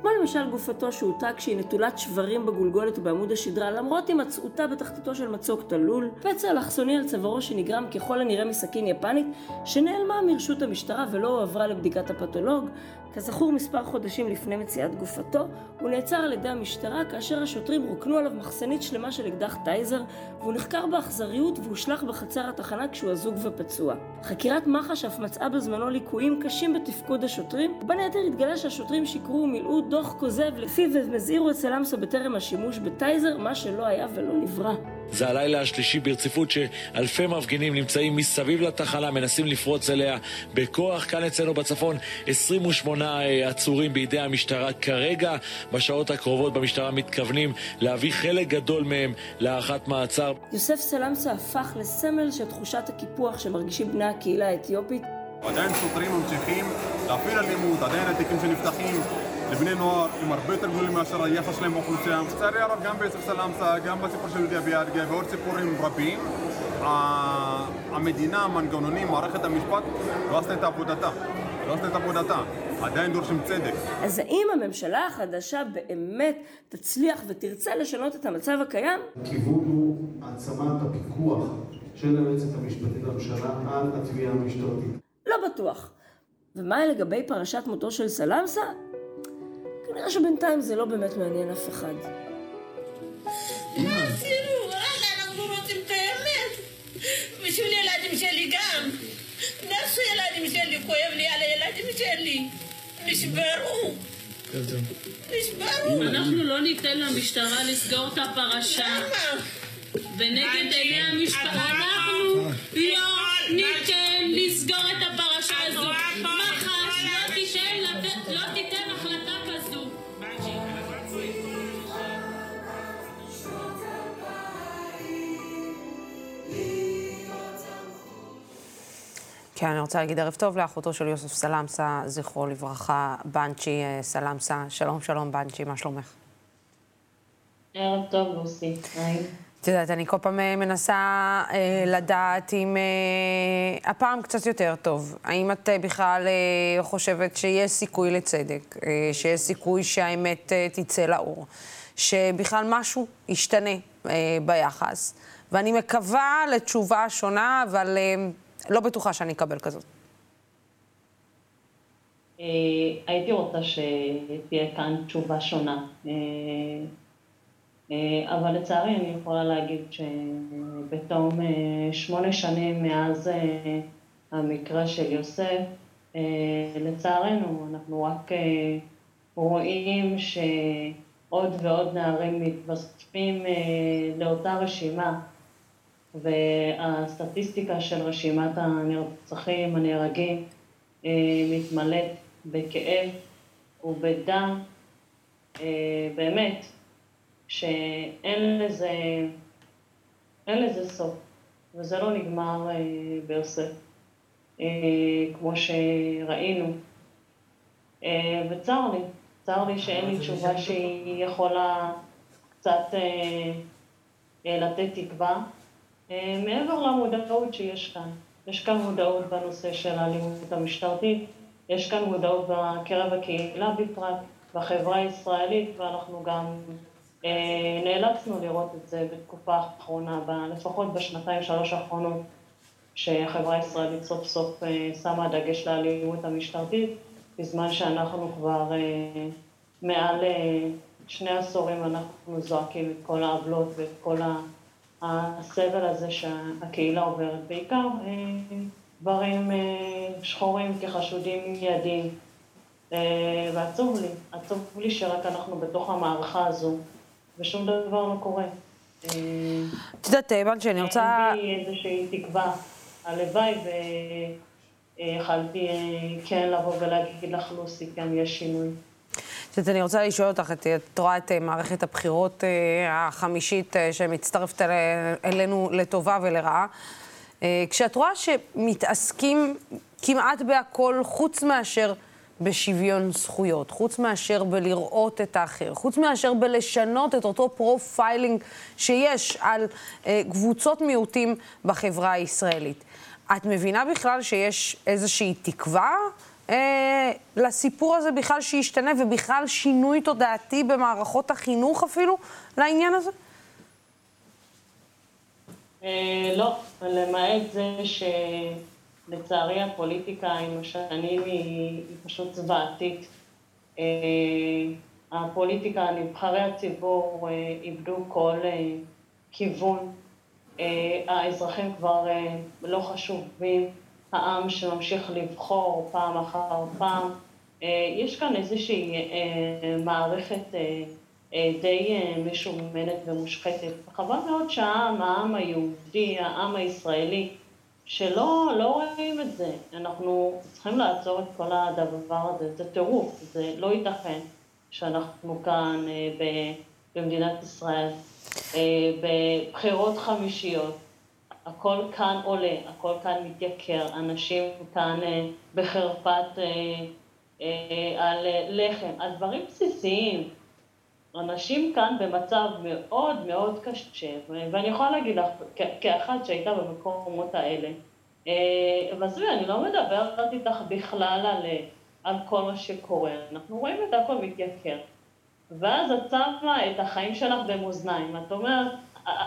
כמו למשל גופתו שהוטה כשהיא נטולת שברים בגולגולת ובעמוד השדרה, למרות הימצאותה בתחתיתו של מצוק תלול, פצע אלכסוני על צווארו שנגרם ככל הנראה מסכין יפנית שנעלמה מרשות המשטרה ולא הועברה לבדיקת הפתולוג. כזכור, מספר חודשים לפני מציאת גופתו הוא נעצר על ידי המשטרה כאשר השוטרים רוקנו עליו מחסנית שלמה של אקדח טייזר, והוא נחקר באכזריות והושלך בחצר התחנה כשהוא אזוק ופצוע. חקירת מח"ש אף מצאה בזמנו ליקויים קשים בתפקוד השוטרים, ובנתר התגלה שהשוטרים שיקרו ומילאו דוח כוזב לפיו ומזהירו את סלמסה בטרם השימוש בטייזר, מה שלא היה ולא נברא. זה הלילה השלישי ברציפות שאלפי מפגינים נמצאים מסביב לתחנה, מנסים לפרוץ אליה בכוח. כאן אצלנו בצפון עשרים ושמונה עצורים בידי המשטרה כרגע. בשעות הקרובות במשטרה מתכוונים להביא חלק גדול מהם להארכת מעצר. יוסף סלמסה הפך לסמל של תחושת הקיפוח שמרגישים בני הקהילה האתיופית. עדיין סוגרים וממשיכים להפעיל אלימות, עדיין התיקים שנפתחים לבני נוער הם הרבה יותר גדולים מאשר היחס שלהם באוכלוסייה. לצערי הרב גם ביוסף סלמסה, גם בסיפור של יהודה ביאדגה ועוד סיפורים רבים, המדינה, המנגנונים, מערכת המשפט לא עשתה את עבודתה. לא עשתה את עבודתה. עדיין דורשים צדק. אז האם הממשלה החדשה באמת תצליח ותרצה לשנות את המצב הקיים? כיוון הוא העצמת הפיקוח של היועצת המשפטית לממשלה על התביעה המשטרתית. לא בטוח. ומה לגבי פרשת מותו של סלמסה? כנראה שבינתיים זה לא באמת מעניין אף אחד. מה עשינו? אנחנו רוצים את האמת. בשביל ילדים שלי גם. נפשו ילדים שלי, כואב לי על הילדים שלי. נשברו. נשברו. אנחנו לא ניתן למשטרה לסגור את הפרשה. למה? ונגד עיני המשפחה אנחנו לא ניתן לסגור את הפרשה הזו. מחש לא תישאר לתת, לא תיתן החלטה כזו. כן, אני רוצה להגיד ערב טוב לאחותו של יוסף סלמסה, זכרו לברכה, בנצ'י סלמסה. שלום, שלום בנצ'י, מה שלומך? ערב טוב, לוסי. את יודעת, אני כל פעם מנסה אה, לדעת אם אה, הפעם קצת יותר טוב. האם את אה, בכלל אה, חושבת שיש סיכוי לצדק, אה, שיש סיכוי שהאמת אה, תצא לאור, שבכלל משהו ישתנה אה, ביחס, ואני מקווה לתשובה שונה, אבל אה, לא בטוחה שאני אקבל כזאת. אה, הייתי רוצה שתהיה כאן תשובה שונה. אה, אבל לצערי אני יכולה להגיד שבתום שמונה שנים מאז המקרה של יוסף, לצערנו אנחנו רק רואים שעוד ועוד נערים מתווספים לאותה רשימה, והסטטיסטיקה של רשימת הנרצחים, הנהרגים, מתמלאת בכאב ובדם, באמת. שאין לזה, אין לזה סוף, וזה לא נגמר אה, ביוסף, אה, כמו שראינו. אה, וצר לי, צר לי שאין לי תשובה שהיא יכולה קצת אה, אה, לתת תקווה, אה, מעבר למודעות שיש כאן. יש כאן מודעות בנושא של האלימות המשטרתית, יש כאן מודעות בקרב הקהילה בפרט, בחברה הישראלית, ואנחנו גם נאלצנו לראות את זה בתקופה האחרונה, לפחות בשנתיים שלוש האחרונות, שהחברה הישראלית סוף סוף שמה דגש לאלימות המשטרתית, בזמן שאנחנו כבר מעל שני עשורים אנחנו זועקים את כל העבלות ואת כל הסבל הזה שהקהילה עוברת, בעיקר דברים שחורים כחשודים מיידים, ועצוב לי, עצוב לי שרק אנחנו בתוך המערכה הזו ושום דבר לא קורה. את יודעת, בנצ'י, אני רוצה... אין לי איזושהי תקווה. הלוואי, ויכלתי כן לבוא ולהגיד לך, לוסי, גם יש שינוי. את יודעת, אני רוצה לשאול אותך, את רואה את מערכת הבחירות החמישית שמצטרפת אלינו לטובה ולרעה, כשאת רואה שמתעסקים כמעט בהכל חוץ מאשר בשוויון זכויות, חוץ מאשר בלראות את האחר, חוץ מאשר בלשנות את אותו פרופיילינג שיש על אה, קבוצות מיעוטים בחברה הישראלית. את מבינה בכלל שיש איזושהי תקווה אה, לסיפור הזה בכלל שישתנה, ובכלל שינוי תודעתי במערכות החינוך אפילו לעניין הזה? אה, לא, למעט זה ש... לצערי הפוליטיקה עם השנים היא פשוט זוועתית. הפוליטיקה, נבחרי הציבור איבדו כל כיוון. האזרחים כבר לא חשובים. העם שממשיך לבחור פעם אחר פעם יש כאן איזושהי מערכת די משומנת ומושחתת. חבל מאוד שהעם, העם היהודי, העם הישראלי, שלא לא רואים את זה. אנחנו צריכים לעצור את כל הדבר הזה. זה טירוף, זה לא ייתכן שאנחנו כאן במדינת ישראל, בבחירות חמישיות. הכל כאן עולה, הכל כאן מתייקר, אנשים כאן בחרפת על לחם, על דברים בסיסיים. אנשים כאן במצב מאוד מאוד קשה, ואני יכולה להגיד לך, כאחת שהייתה במקומות האלה, וזוי, אני לא מדברת איתך בכלל על, על כל מה שקורה, אנחנו רואים את הכל מתייקר, ואז את צבע את החיים שלך במאזניים, את אומרת,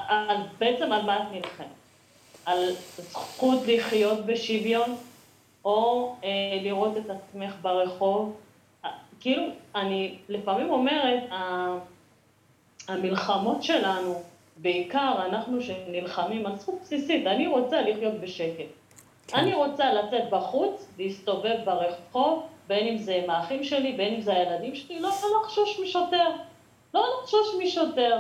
על, בעצם על מה את נלחמת, על זכות לחיות בשוויון, או אה, לראות את עצמך ברחוב, כאילו, אני לפעמים אומרת, המלחמות שלנו, בעיקר אנחנו שנלחמים על זכות בסיסית, אני רוצה לחיות בשקט. אני רוצה לצאת בחוץ, להסתובב ברחוב, בין אם זה עם האחים שלי, בין אם זה הילדים שלי, לא לחשוש משוטר, לא לחשוש משוטר,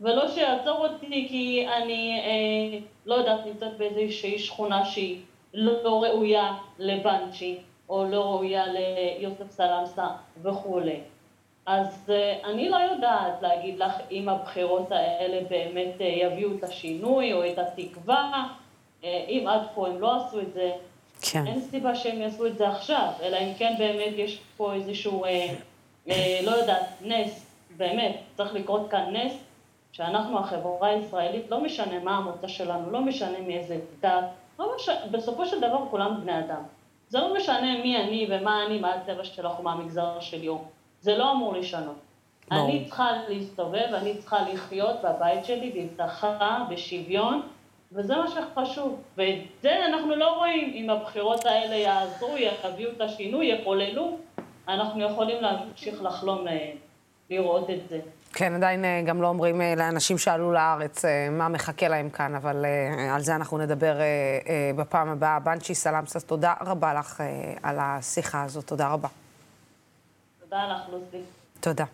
ולא שיעצור אותי כי אני, אה, לא יודעת, נמצאת באיזושהי שכונה שהיא לא ראויה לבנצ'י. או לא ראויה ליוסף סלמסה וכו'. אז אני לא יודעת להגיד לך אם הבחירות האלה באמת יביאו את השינוי או את התקווה, אם עד פה הם לא עשו את זה, כן. אין סיבה שהם יעשו את זה עכשיו, אלא אם כן באמת יש פה איזשהו, אה, אה, לא יודעת, נס, באמת, צריך לקרות כאן נס, שאנחנו החברה הישראלית, לא משנה מה המוצא שלנו, לא משנה מאיזה דת, לא משנה, בסופו של דבר כולם בני אדם. זה לא משנה מי אני ומה אני, מה הצבע שלך ומה המגזר שלי, זה לא אמור לשנות. No. אני צריכה להסתובב, אני צריכה לחיות בבית שלי, בהבטחה, בשוויון, וזה מה שחשוב. ואת זה אנחנו לא רואים, אם הבחירות האלה יעזרו, יביאו את השינוי, יפוללו, אנחנו יכולים להמשיך לחלום לראות את זה. כן, עדיין גם לא אומרים לאנשים שעלו לארץ מה מחכה להם כאן, אבל על זה אנחנו נדבר בפעם הבאה. בנצי סלמסה, תודה רבה לך על השיחה הזאת, תודה רבה. תודה לך, לוסי. תודה.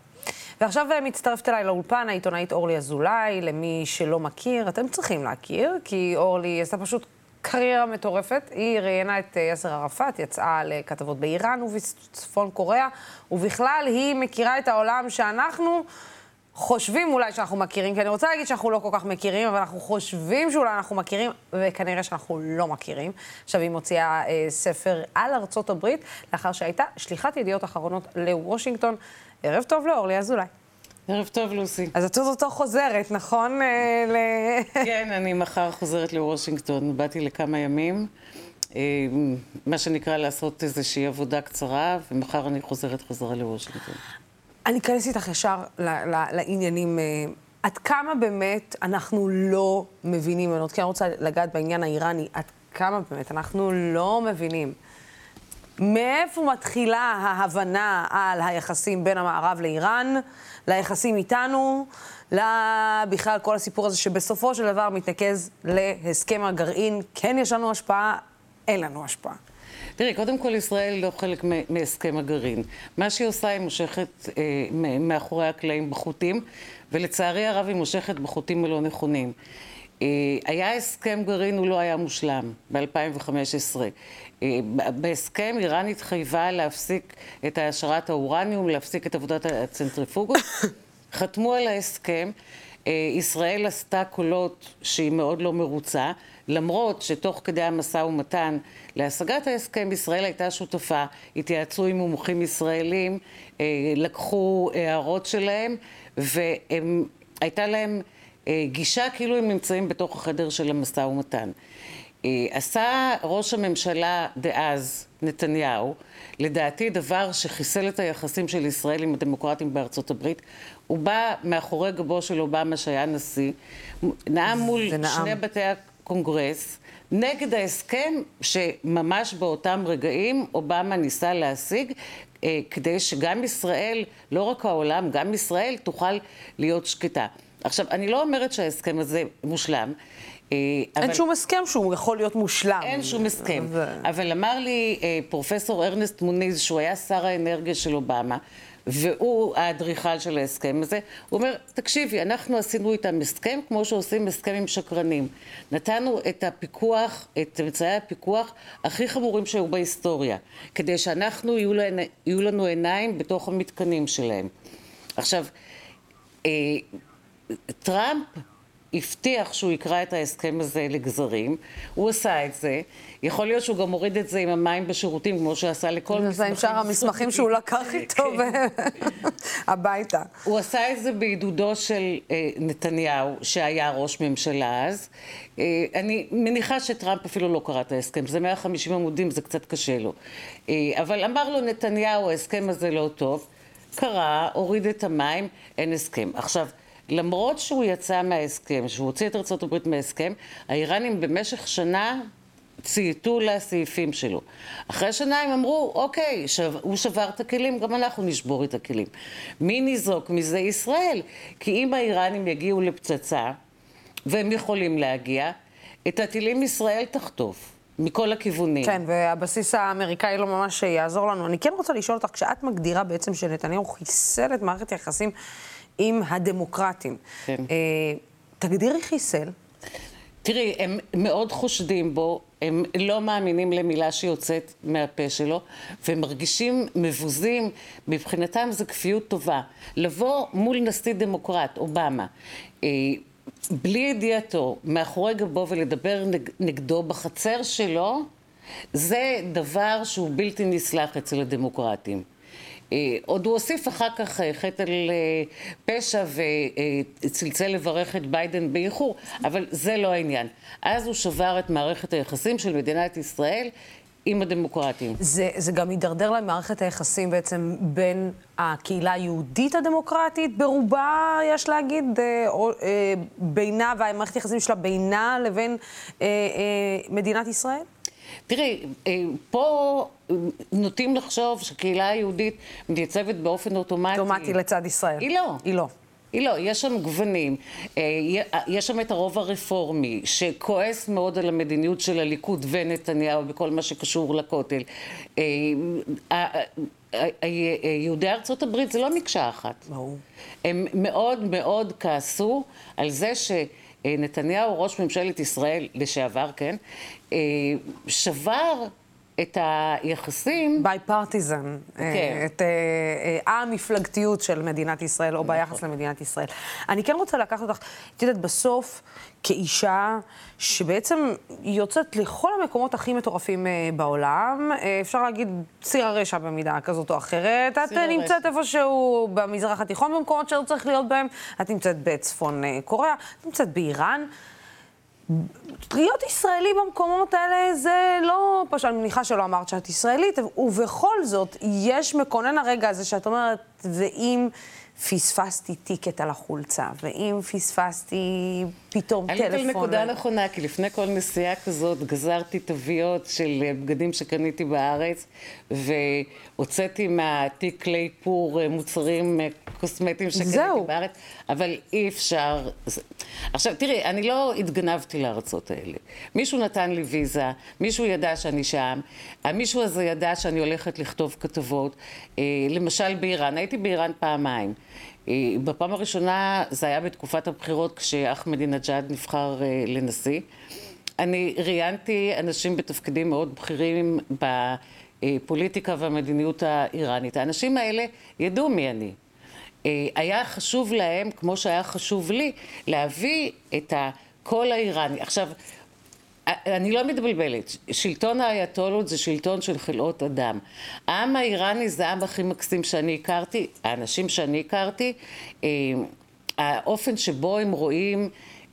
ועכשיו מצטרפת אליי לאולפן העיתונאית אורלי אזולאי, למי שלא מכיר, אתם צריכים להכיר, כי אורלי עשתה פשוט קריירה מטורפת, היא ראיינה את יאסר ערפאת, יצאה לכתבות באיראן ובצפון קוריאה, ובכלל היא מכירה את העולם שאנחנו חושבים אולי שאנחנו מכירים, כי אני רוצה להגיד שאנחנו לא כל כך מכירים, אבל אנחנו חושבים שאולי אנחנו מכירים, וכנראה שאנחנו לא מכירים. עכשיו היא מוציאה אה, ספר על ארצות הברית, לאחר שהייתה שליחת ידיעות אחרונות לוושינגטון. ערב טוב לאורלי אזולאי. ערב טוב, לוסי. אז את אותו חוזרת, נכון? כן, אני מחר חוזרת לוושינגטון. באתי לכמה ימים, מה שנקרא לעשות איזושהי עבודה קצרה, ומחר אני חוזרת חוזרה לוושינגטון. אני אכנס איתך ישר לעניינים, עד כמה באמת אנחנו לא מבינים, אני רוצה לגעת בעניין האיראני, עד כמה באמת אנחנו לא מבינים. מאיפה מתחילה ההבנה על היחסים בין המערב לאיראן, ליחסים איתנו, בכלל כל הסיפור הזה שבסופו של דבר מתנקז להסכם הגרעין, כן יש לנו השפעה, אין לנו השפעה. תראי, קודם כל ישראל לא חלק מהסכם הגרעין. מה שהיא עושה היא מושכת אה, מאחורי הקלעים בחוטים, ולצערי הרב היא מושכת בחוטים הלא נכונים. אה, היה הסכם גרעין, הוא לא היה מושלם, ב-אלפיים וחמש עשרה. בהסכם איראן התחייבה להפסיק את העשרת האורניום, להפסיק את עבודת הצנטריפוגות. חתמו על ההסכם, ישראל עשתה קולות שהיא מאוד לא מרוצה, למרות שתוך כדי המשא ומתן להשגת ההסכם ישראל הייתה שותפה, התייעצו עם מומחים ישראלים, לקחו הערות שלהם, והייתה להם גישה כאילו הם נמצאים בתוך החדר של המשא ומתן. עשה ראש הממשלה דאז, נתניהו, לדעתי דבר שחיסל את היחסים של ישראל עם הדמוקרטים בארצות הברית. הוא בא מאחורי גבו של אובמה שהיה נשיא, נעם מול שני בתי הקונגרס, נגד ההסכם שממש באותם רגעים אובמה ניסה להשיג, כדי שגם ישראל, לא רק העולם, גם ישראל תוכל להיות שקטה. עכשיו, אני לא אומרת שההסכם הזה מושלם. אין שום הסכם שהוא יכול להיות מושלם. אין שום הסכם. אבל אמר לי פרופסור ארנסט מוניז, שהוא היה שר האנרגיה של אובמה, והוא האדריכל של ההסכם הזה, הוא אומר, תקשיבי, אנחנו עשינו איתם הסכם כמו שעושים הסכם עם שקרנים. נתנו את הפיקוח, את אמצעי הפיקוח הכי חמורים שהיו בהיסטוריה, כדי שאנחנו, יהיו לנו עיניים בתוך המתקנים שלהם. עכשיו, טראמפ הבטיח שהוא יקרא את ההסכם הזה לגזרים, הוא עשה את זה, יכול להיות שהוא גם הוריד את זה עם המים בשירותים, כמו שעשה לכל מסמכים. זה עם שאר המסמכים שהוא לקח איתו הביתה. הוא עשה את זה בעידודו של נתניהו, שהיה ראש ממשלה אז. אני מניחה שטראמפ אפילו לא קרא את ההסכם, זה מאה וחמישים עמודים, זה קצת קשה לו. אבל אמר לו נתניהו, ההסכם הזה לא טוב, קרא, הוריד את המים, אין הסכם. עכשיו, למרות שהוא יצא מההסכם, שהוא הוציא את ארצות הברית מההסכם, האיראנים במשך שנה צייתו לסעיפים שלו. אחרי שנה הם אמרו, אוקיי, הוא שבר את הכלים, גם אנחנו נשבור את הכלים. מי ניזוק מזה? ישראל. כי אם האיראנים יגיעו לפצצה, והם יכולים להגיע, את הטילים ישראל תחטוף. מכל הכיוונים. כן, והבסיס האמריקאי לא ממש יעזור לנו. אני כן רוצה לשאול אותך, כשאת מגדירה בעצם שנתניהו חיסל את מערכת יחסים עם הדמוקרטים. כן. אה, תגדירי חיסל. תראי, הם מאוד חושדים בו, הם לא מאמינים למילה שיוצאת מהפה שלו, והם מרגישים מבוזים, מבחינתם זה כפיות טובה. לבוא מול נשיא דמוקרט, אובמה, אה, בלי ידיעתו, מאחורי גבו ולדבר נגדו בחצר שלו, זה דבר שהוא בלתי נסלח אצל הדמוקרטים. עוד הוא הוסיף אחר כך חטא על פשע וצלצל לברך את ביידן באיחור, אבל זה לא העניין. אז הוא שבר את מערכת היחסים של מדינת ישראל עם הדמוקרטים. זה, זה גם יידרדר למערכת היחסים בעצם בין הקהילה היהודית הדמוקרטית, ברובה יש להגיד, אה, אה, בינה והמערכת היחסים שלה בינה לבין אה, אה, מדינת ישראל? תראי, פה נוטים לחשוב שהקהילה היהודית מתייצבת באופן אוטומטי. אוטומטי לצד ישראל. היא לא. היא לא. היא לא, יש שם גוונים, יש שם את הרוב הרפורמי שכועס מאוד על המדיניות של הליכוד ונתניהו בכל מה שקשור לכותל. יהודי ארצות הברית זה לא מקשה אחת. ברור. הם מאוד מאוד כעסו על זה שנתניהו, ראש ממשלת ישראל לשעבר, כן, שבר את היחסים... בייפרטיזן, כן. את המפלגתיות של מדינת ישראל, או נכון. ביחס למדינת ישראל. אני כן רוצה לקחת אותך, את יודעת, בסוף, כאישה שבעצם יוצאת לכל המקומות הכי מטורפים בעולם, אפשר להגיד ציר הרשע במידה כזאת או אחרת, את הרשע. נמצאת איפשהו במזרח התיכון, במקומות שלא צריך להיות בהם, את נמצאת בצפון קוריאה, את נמצאת באיראן, להיות ישראלי במקומות האלה זה לא פשוט, אני מניחה שלא אמרת שאת ישראלית, ובכל זאת יש מקונן הרגע הזה שאת אומרת, ואם פספסתי טיקט על החולצה, ואם פספסתי פתאום טלפון. עלית לנקודה נכונה, כי לפני כל נסיעה כזאת גזרתי תוויות של בגדים שקניתי בארץ, והוצאתי מהתיק כלי פור מוצרים קוסמטיים שקניתי בארץ, אבל אי אפשר... עכשיו, תראי, אני לא התגנבתי לארצות האלה. מישהו נתן לי ויזה, מישהו ידע שאני שם, המישהו הזה ידע שאני הולכת לכתוב כתבות. למשל באיראן, הייתי באיראן פעמיים. בפעם הראשונה זה היה בתקופת הבחירות כשאחמדינג'אד נבחר לנשיא. אני ראיינתי אנשים בתפקידים מאוד בכירים בפוליטיקה והמדיניות האיראנית. האנשים האלה ידעו מי אני. היה חשוב להם, כמו שהיה חשוב לי, להביא את הקול האיראני. עכשיו, אני לא מתבלבלת. שלטון האייתולות זה שלטון של חלאות אדם. העם האיראני זה העם הכי מקסים שאני הכרתי, האנשים שאני הכרתי, האופן שבו הם רואים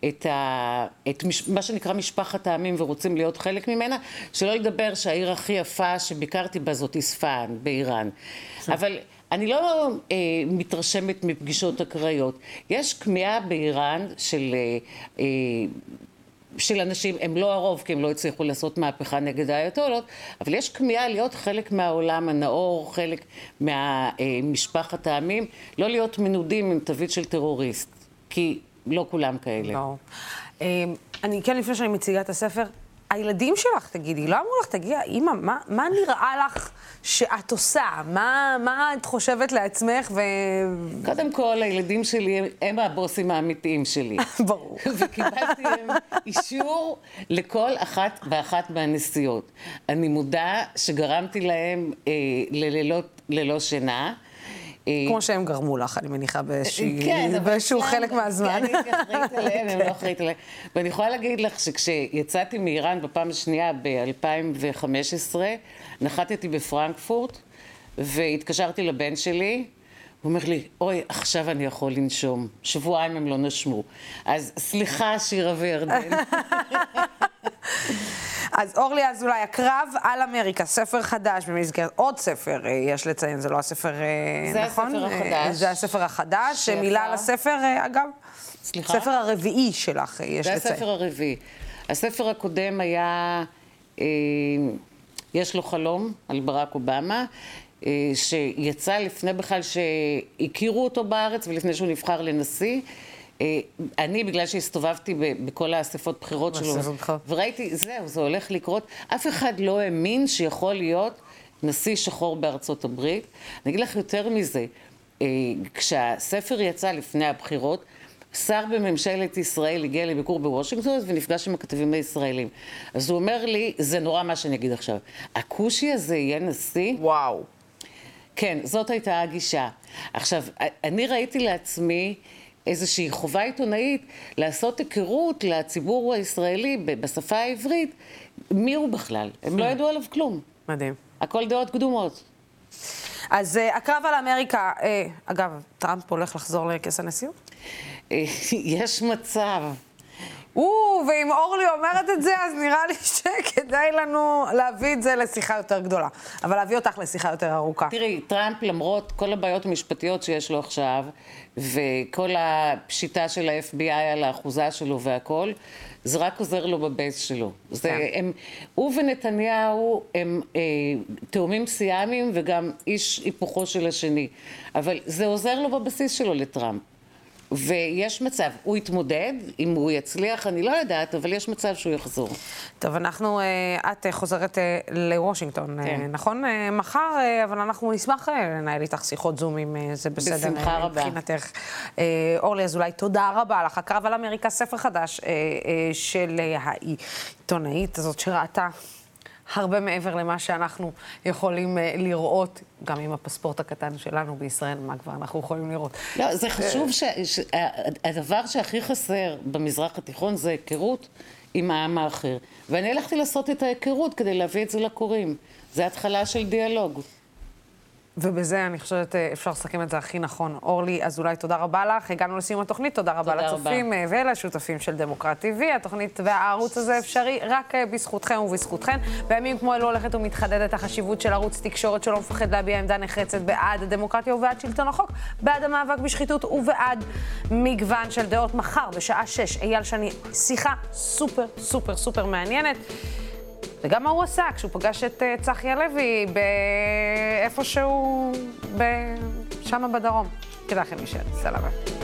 את, ה... את מש... מה שנקרא משפחת העמים ורוצים להיות חלק ממנה, שלא לדבר שהעיר הכי יפה שביקרתי בה זאת אספהאן באיראן. אבל... אני לא אה, מתרשמת מפגישות הקראיות. יש כמיהה באיראן של, אה, של אנשים, הם לא הרוב כי הם לא הצליחו לעשות מהפכה נגד האייתולות, אבל יש כמיהה להיות חלק מהעולם הנאור, חלק מהמשפחת העמים, לא להיות מנודים עם תווית של טרוריסט. כי לא כולם כאלה. לא. אני כן, לפני שאני מציגה את הספר, הילדים שלך, תגידי, לא אמרו לך, תגיע, אמא, מה, מה נראה לך שאת עושה? מה, מה את חושבת לעצמך? ו... קודם כל, הילדים שלי הם, הם הבוסים האמיתיים שלי. ברור. וקיבלתי להם אישור לכל אחת ואחת מהנסיעות. אני מודה שגרמתי להם אה, ללילות ללא שינה. כמו שהם גרמו לך, אני מניחה, באיזשהו חלק מהזמן. כן, אני אחראית עליהם, הם לא אחראית עליהם. ואני יכולה להגיד לך שכשיצאתי מאיראן בפעם השנייה ב-אלפיים וחמש עשרה, נחתתי בפרנקפורט, והתקשרתי לבן שלי, הוא אומר לי, אוי, עכשיו אני יכול לנשום. שבועיים הם לא נשמו. אז סליחה, שירה וירדן. אז אורלי אזולאי, הקרב על אמריקה, ספר חדש במסגרת, עוד ספר יש לציין, זה לא הספר, זה נכון? זה הספר החדש. זה הספר החדש, שיפה. מילה על הספר, אגב, סליחה? הספר הרביעי שלך יש לציין. זה הספר הרביעי. הספר הקודם היה, אה, יש לו חלום על ברק אובמה, אה, שיצא לפני בכלל שהכירו אותו בארץ ולפני שהוא נבחר לנשיא, אני, בגלל שהסתובבתי בכל האספות בחירות שלו, וראיתי, זהו, זה הולך לקרות. אף אחד לא האמין שיכול להיות נשיא שחור בארצות הברית. אני אגיד לך יותר מזה, כשהספר יצא לפני הבחירות, שר בממשלת ישראל הגיע לביקור בוושינגטון ונפגש עם הכתבים הישראלים. אז הוא אומר לי, זה נורא מה שאני אגיד עכשיו, הקושי הזה יהיה נשיא? וואו. כן, זאת הייתה הגישה. עכשיו, אני ראיתי לעצמי, איזושהי חובה עיתונאית לעשות היכרות לציבור הישראלי בשפה העברית, מי הוא בכלל? הם לא ידעו עליו כלום. מדהים. הכל דעות קדומות. אז הקרב על אמריקה, אגב, טראמפ הולך לחזור לכס הנשיאות? יש מצב. או, ואם אורלי אומרת את זה, אז נראה לי שכדאי לנו להביא את זה לשיחה יותר גדולה. אבל להביא אותך לשיחה יותר ארוכה. תראי, טראמפ, למרות כל הבעיות המשפטיות שיש לו עכשיו, וכל הפשיטה של ה-אף בי איי על האחוזה שלו והכל, זה רק עוזר לו בבייס שלו. זה, הם, הוא ונתניהו הם אה, תאומים סיאמים וגם איש היפוכו של השני. אבל זה עוזר לו בבסיס שלו לטראמפ. ויש מצב, הוא יתמודד, אם הוא יצליח, אני לא יודעת, אבל יש מצב שהוא יחזור. טוב, אנחנו, את חוזרת לוושינגטון, כן. נכון? מחר, אבל אנחנו נשמח לנהל איתך שיחות זום, אם זה בסדר. בשמחה רבה. מבחינתך. אורלי אזולאי, תודה רבה לך. הקרב על אמריקה, ספר חדש של העיתונאית הזאת שראתה. הרבה מעבר למה שאנחנו יכולים לראות, גם עם הפספורט הקטן שלנו בישראל, מה כבר אנחנו יכולים לראות. לא, זה חשוב שהדבר שהכי חסר במזרח התיכון זה היכרות עם העם האחר. ואני הלכתי לעשות את ההיכרות כדי להביא את זה לקוראים. זה התחלה של דיאלוג. ובזה אני חושבת אפשר לסכם את זה הכי נכון. אורלי אזולאי, תודה רבה לך. הגענו לסיום התוכנית, תודה רבה לצופים ולשותפים של דמוקרט טי וי. התוכנית והערוץ הזה אפשרי רק בזכותכם ובזכותכן. בימים כמו אלו הולכת ומתחדדת החשיבות של ערוץ תקשורת שלא מפחד להביע עמדה נחרצת בעד הדמוקרטיה ובעד שלטון החוק, בעד המאבק בשחיתות ובעד מגוון של דעות. מחר בשעה שש, אייל שני, שיחה סופר סופר סופר מעניינת. וגם מה הוא עשה כשהוא פגש את צחי הלוי באיפשהו, שם בדרום. כדאי לכם להישאר, סלאמה.